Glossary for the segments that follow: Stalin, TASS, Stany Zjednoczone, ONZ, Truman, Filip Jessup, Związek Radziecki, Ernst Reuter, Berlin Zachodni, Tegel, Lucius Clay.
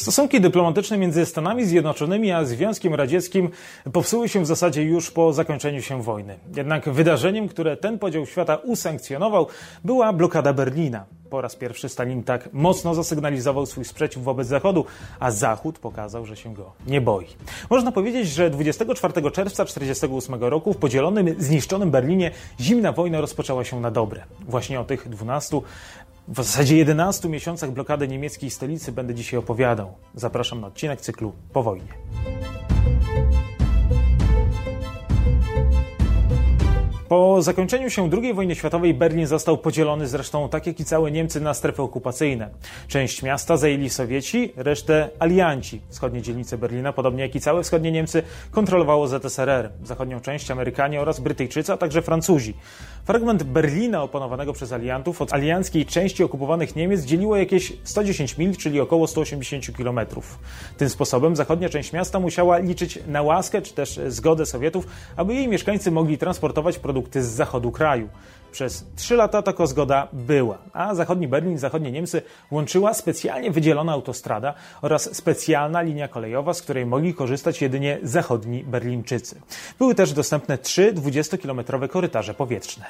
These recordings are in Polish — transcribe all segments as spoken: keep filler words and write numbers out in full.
Stosunki dyplomatyczne między Stanami Zjednoczonymi a Związkiem Radzieckim popsuły się w zasadzie już po zakończeniu się wojny. Jednak wydarzeniem, które ten podział świata usankcjonował, była blokada Berlina. Po raz pierwszy Stalin tak mocno zasygnalizował swój sprzeciw wobec Zachodu, a Zachód pokazał, że się go nie boi. Można powiedzieć, że dwudziestego czwartego czerwca tysiąc dziewięćset czterdziestego ósmego roku w podzielonym, zniszczonym Berlinie zimna wojna rozpoczęła się na dobre. Właśnie o tych dwunastu W zasadzie jedenastu miesiącach blokady niemieckiej stolicy będę dzisiaj opowiadał. Zapraszam na odcinek cyklu Po wojnie. Po zakończeniu się drugiej wojny światowej Berlin został podzielony zresztą tak jak i całe Niemcy na strefy okupacyjne. Część miasta zajęli Sowieci, resztę alianci. Wschodnie dzielnice Berlina, podobnie jak i całe wschodnie Niemcy, kontrolowało Z S R R. Zachodnią część Amerykanie oraz Brytyjczycy, a także Francuzi. Fragment Berlina opanowanego przez aliantów od alianckiej części okupowanych Niemiec dzieliło jakieś sto dziesięć mil, czyli około sto osiemdziesiąt kilometrów. Tym sposobem zachodnia część miasta musiała liczyć na łaskę czy też zgodę Sowietów, aby jej mieszkańcy mogli transportować produkty z zachodu kraju. Przez trzy lata taka zgoda była, a zachodni Berlin i zachodnie Niemcy łączyła specjalnie wydzielona autostrada oraz specjalna linia kolejowa, z której mogli korzystać jedynie zachodni Berlińczycy. Były też dostępne trzy dwudziestokilometrowe korytarze powietrzne.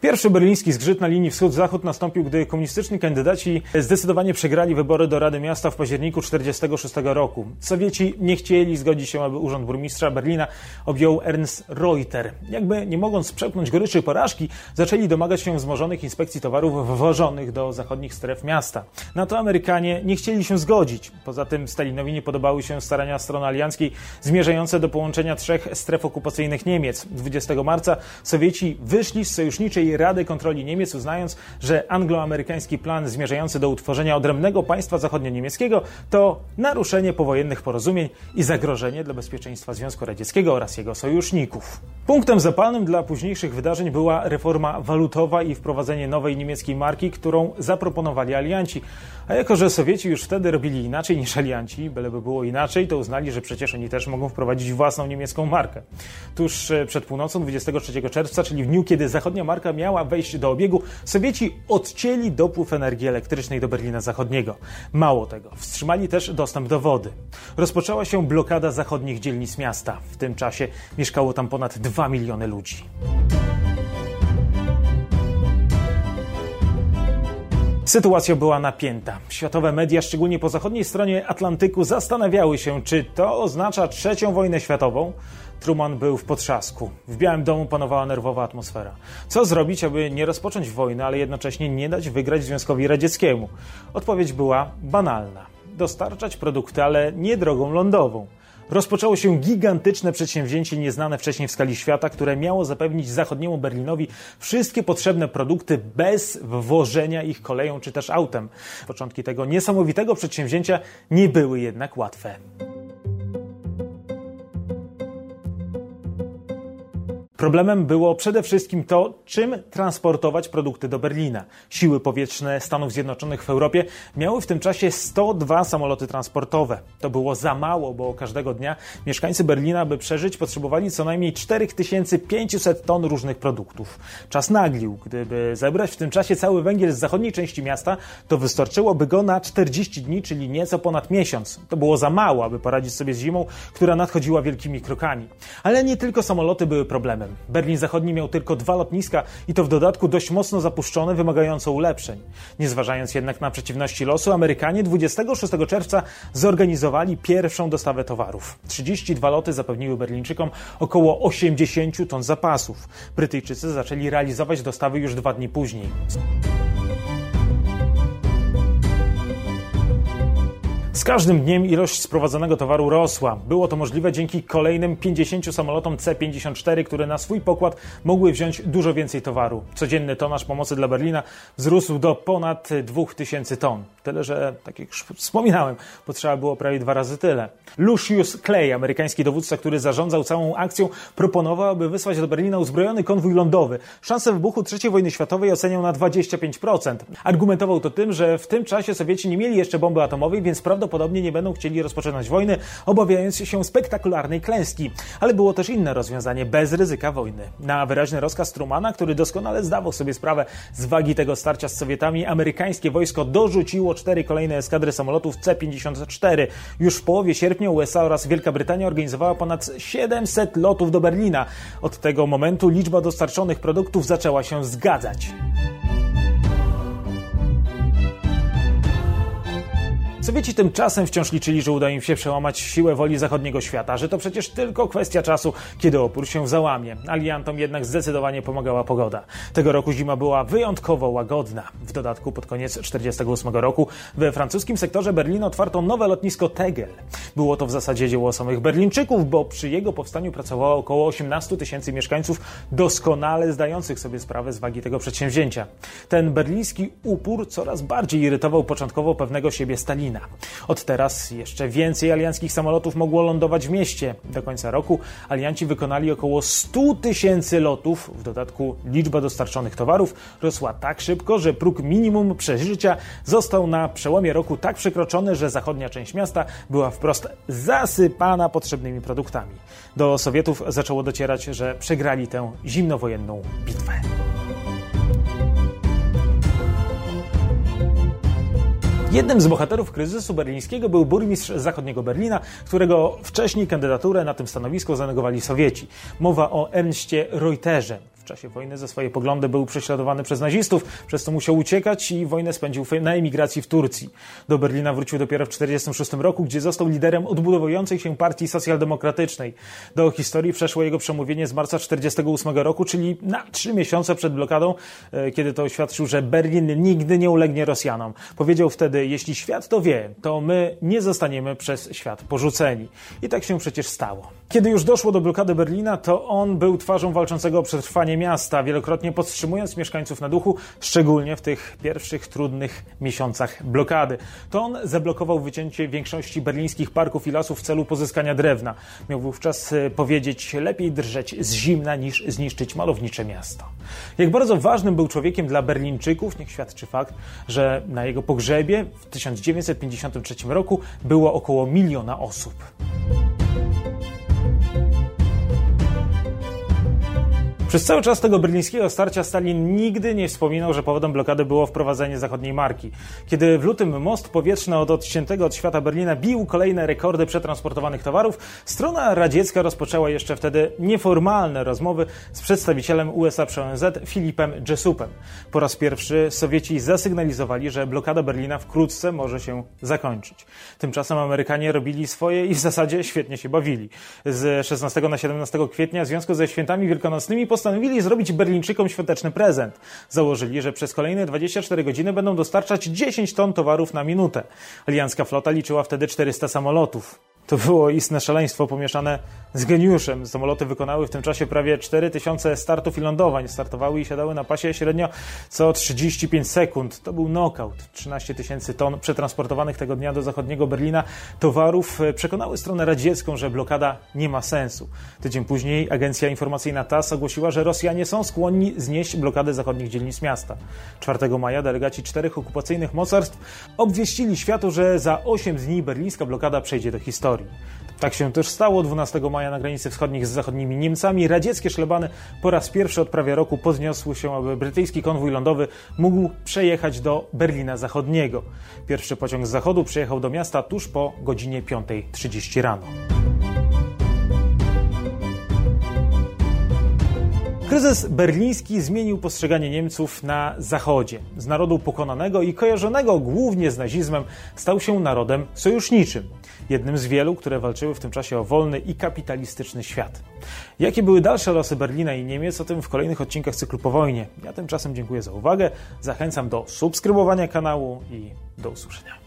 Pierwszy berliński zgrzyt na linii wschód-zachód nastąpił, gdy komunistyczni kandydaci zdecydowanie przegrali wybory do Rady Miasta w październiku tysiąc dziewięćset czterdziestego szóstego roku. Sowieci nie chcieli zgodzić się, aby urząd burmistrza Berlina objął Ernst Reuter. Jakby nie mogąc przełknąć goryczy porażki, zaczęli domagać się wzmożonych inspekcji towarów wwożonych do zachodnich stref miasta. Na to Amerykanie nie chcieli się zgodzić. Poza tym Stalinowi nie podobały się starania strony alianckiej zmierzające do połączenia trzech stref okupacyjnych Niemiec. dwudziestego marca Sowieci wyszli z sojuszniczej Rady Kontroli Niemiec, uznając, że angloamerykański plan zmierzający do utworzenia odrębnego państwa zachodnio-niemieckiego to naruszenie powojennych porozumień i zagrożenie dla bezpieczeństwa Związku Radzieckiego oraz jego sojuszników. Punktem zapalnym dla późniejszych wydarzeń była reforma walutowa i wprowadzenie nowej niemieckiej marki, którą zaproponowali alianci. A jako że Sowieci już wtedy robili inaczej niż alianci, byleby było inaczej, to uznali, że przecież oni też mogą wprowadzić własną niemiecką markę. Tuż przed północą dwudziestego trzeciego czerwca, czyli w dniu, kiedy zachodnia marka miała miała wejść do obiegu, Sowieci odcięli dopływ energii elektrycznej do Berlina Zachodniego. Mało tego, wstrzymali też dostęp do wody. Rozpoczęła się blokada zachodnich dzielnic miasta. W tym czasie mieszkało tam ponad dwa miliony ludzi. Sytuacja była napięta. Światowe media, szczególnie po zachodniej stronie Atlantyku, zastanawiały się, czy to oznacza trzecią wojnę światową. Truman był w potrzasku. W Białym Domu panowała nerwowa atmosfera. Co zrobić, aby nie rozpocząć wojny, ale jednocześnie nie dać wygrać Związkowi Radzieckiemu? Odpowiedź była banalna. Dostarczać produkty, ale nie drogą lądową. Rozpoczęło się gigantyczne przedsięwzięcie nieznane wcześniej w skali świata, które miało zapewnić zachodniemu Berlinowi wszystkie potrzebne produkty bez wwożenia ich koleją czy też autem. Początki tego niesamowitego przedsięwzięcia nie były jednak łatwe. Problemem było przede wszystkim to, czym transportować produkty do Berlina. Siły powietrzne Stanów Zjednoczonych w Europie miały w tym czasie sto dwa samoloty transportowe. To było za mało, bo każdego dnia mieszkańcy Berlina, aby przeżyć, potrzebowali co najmniej cztery tysiące pięćset ton różnych produktów. Czas naglił. Gdyby zebrać w tym czasie cały węgiel z zachodniej części miasta, to wystarczyłoby go na czterdzieści dni, czyli nieco ponad miesiąc. To było za mało, aby poradzić sobie z zimą, która nadchodziła wielkimi krokami. Ale nie tylko samoloty były problemem. Berlin Zachodni miał tylko dwa lotniska i to w dodatku dość mocno zapuszczone, wymagające ulepszeń. Nie zważając jednak na przeciwności losu, Amerykanie dwudziestego szóstego czerwca zorganizowali pierwszą dostawę towarów. trzydzieści dwa loty zapewniły Berlińczykom około osiemdziesiąt ton zapasów. Brytyjczycy zaczęli realizować dostawy już dwa dni później. Z każdym dniem ilość sprowadzonego towaru rosła. Było to możliwe dzięki kolejnym pięćdziesięciu samolotom C pięćdziesiąt cztery, które na swój pokład mogły wziąć dużo więcej towaru. Codzienny tonaż pomocy dla Berlina wzrósł do ponad dwóch tysięcy ton. Tyle, że, tak jak już wspominałem, potrzeba było prawie dwa razy tyle. Lucius Clay, amerykański dowódca, który zarządzał całą akcją, proponował, aby wysłać do Berlina uzbrojony konwój lądowy. Szansę wybuchu trzeciej wojny światowej oceniał na dwadzieścia pięć procent. Argumentował to tym, że w tym czasie Sowieci nie mieli jeszcze bomby atomowej, więc prawdopodobnie prawdopodobnie nie będą chcieli rozpoczynać wojny, obawiając się spektakularnej klęski. Ale było też inne rozwiązanie, bez ryzyka wojny. Na wyraźny rozkaz Trumana, który doskonale zdawał sobie sprawę z wagi tego starcia z Sowietami, amerykańskie wojsko dorzuciło cztery kolejne eskadry samolotów C pięćdziesiąt cztery. Już w połowie sierpnia U S A oraz Wielka Brytania organizowała ponad siedemset lotów do Berlina. Od tego momentu liczba dostarczonych produktów zaczęła się zgadzać. Sowieci tymczasem wciąż liczyli, że uda im się przełamać siłę woli zachodniego świata, że to przecież tylko kwestia czasu, kiedy opór się załamie. Aliantom jednak zdecydowanie pomagała pogoda. Tego roku zima była wyjątkowo łagodna. W dodatku pod koniec tysiąc dziewięćset czterdziestego ósmego roku we francuskim sektorze Berlina otwarto nowe lotnisko Tegel. Było to w zasadzie dzieło samych Berlińczyków, bo przy jego powstaniu pracowało około osiemnaście tysięcy mieszkańców doskonale zdających sobie sprawę z wagi tego przedsięwzięcia. Ten berliński upór coraz bardziej irytował początkowo pewnego siebie Stalina. Od teraz jeszcze więcej alianckich samolotów mogło lądować w mieście. Do końca roku alianci wykonali około sto tysięcy lotów. W dodatku liczba dostarczonych towarów rosła tak szybko, że próg minimum przeżycia został na przełomie roku tak przekroczony, że zachodnia część miasta była wprost zasypana potrzebnymi produktami. Do Sowietów zaczęło docierać, że przegrali tę zimnowojenną bitwę. Jednym z bohaterów kryzysu berlińskiego był burmistrz zachodniego Berlina, którego wcześniej kandydaturę na tym stanowisku zanegowali Sowieci. Mowa o Ernście Reuterze. W czasie wojny za swoje poglądy był prześladowany przez nazistów, przez co musiał uciekać i wojnę spędził na emigracji w Turcji. Do Berlina wrócił dopiero w tysiąc dziewięćset czterdziestym szóstym roku, gdzie został liderem odbudowującej się partii socjaldemokratycznej. Do historii przeszło jego przemówienie z marca tysiąc dziewięćset czterdziestego ósmego roku, czyli na trzy miesiące przed blokadą, kiedy to oświadczył, że Berlin nigdy nie ulegnie Rosjanom. Powiedział wtedy: jeśli świat to wie, to my nie zostaniemy przez świat porzuceni. I tak się przecież stało. Kiedy już doszło do blokady Berlina, to on był twarzą walczącego o przetrwanie miasta, wielokrotnie powstrzymując mieszkańców na duchu, szczególnie w tych pierwszych trudnych miesiącach blokady. To on zablokował wycięcie większości berlińskich parków i lasów w celu pozyskania drewna. Miał wówczas powiedzieć: lepiej drżeć z zimna niż zniszczyć malownicze miasto. Jak bardzo ważnym był człowiekiem dla Berlińczyków, niech świadczy fakt, że na jego pogrzebie w tysiąc dziewięćset pięćdziesiątym trzecim roku było około miliona osób. Przez cały czas tego berlińskiego starcia Stalin nigdy nie wspominał, że powodem blokady było wprowadzenie zachodniej marki. Kiedy w lutym most powietrzny od odciętego od świata Berlina bił kolejne rekordy przetransportowanych towarów, strona radziecka rozpoczęła jeszcze wtedy nieformalne rozmowy z przedstawicielem U S A przy O N Z Filipem Jessupem. Po raz pierwszy Sowieci zasygnalizowali, że blokada Berlina wkrótce może się zakończyć. Tymczasem Amerykanie robili swoje i w zasadzie świetnie się bawili. Z szesnastego na siedemnastego kwietnia w związku ze świętami wielkanocnymi postanowili zrobić Berlińczykom świąteczny prezent. Założyli, że przez kolejne dwadzieścia cztery godziny będą dostarczać dziesięć ton towarów na minutę. Aliancka flota liczyła wtedy czterysta samolotów. To było istne szaleństwo pomieszane z geniuszem. Samoloty wykonały w tym czasie prawie cztery tysiące startów i lądowań. Startowały i siadały na pasie średnio co trzydzieści pięć sekund. To był nokaut. trzynaście tysięcy ton przetransportowanych tego dnia do zachodniego Berlina towarów przekonały stronę radziecką, że blokada nie ma sensu. Tydzień później agencja informacyjna TASS ogłosiła, że Rosjanie są skłonni znieść blokady zachodnich dzielnic miasta. czwartego maja delegaci czterech okupacyjnych mocarstw obwieścili światu, że za osiem dni berlińska blokada przejdzie do historii. Tak się też stało. dwunastego maja na granicy wschodnich z zachodnimi Niemcami radzieckie szlebany po raz pierwszy od prawie roku podniosły się, aby brytyjski konwój lądowy mógł przejechać do Berlina Zachodniego. Pierwszy pociąg z zachodu przyjechał do miasta tuż po godzinie piątej trzydzieści rano. Kryzys berliński zmienił postrzeganie Niemców na Zachodzie. Z narodu pokonanego i kojarzonego głównie z nazizmem stał się narodem sojuszniczym. Jednym z wielu, które walczyły w tym czasie o wolny i kapitalistyczny świat. Jakie były dalsze losy Berlina i Niemiec, o tym w kolejnych odcinkach cyklu Po wojnie. Ja tymczasem dziękuję za uwagę, zachęcam do subskrybowania kanału i do usłyszenia.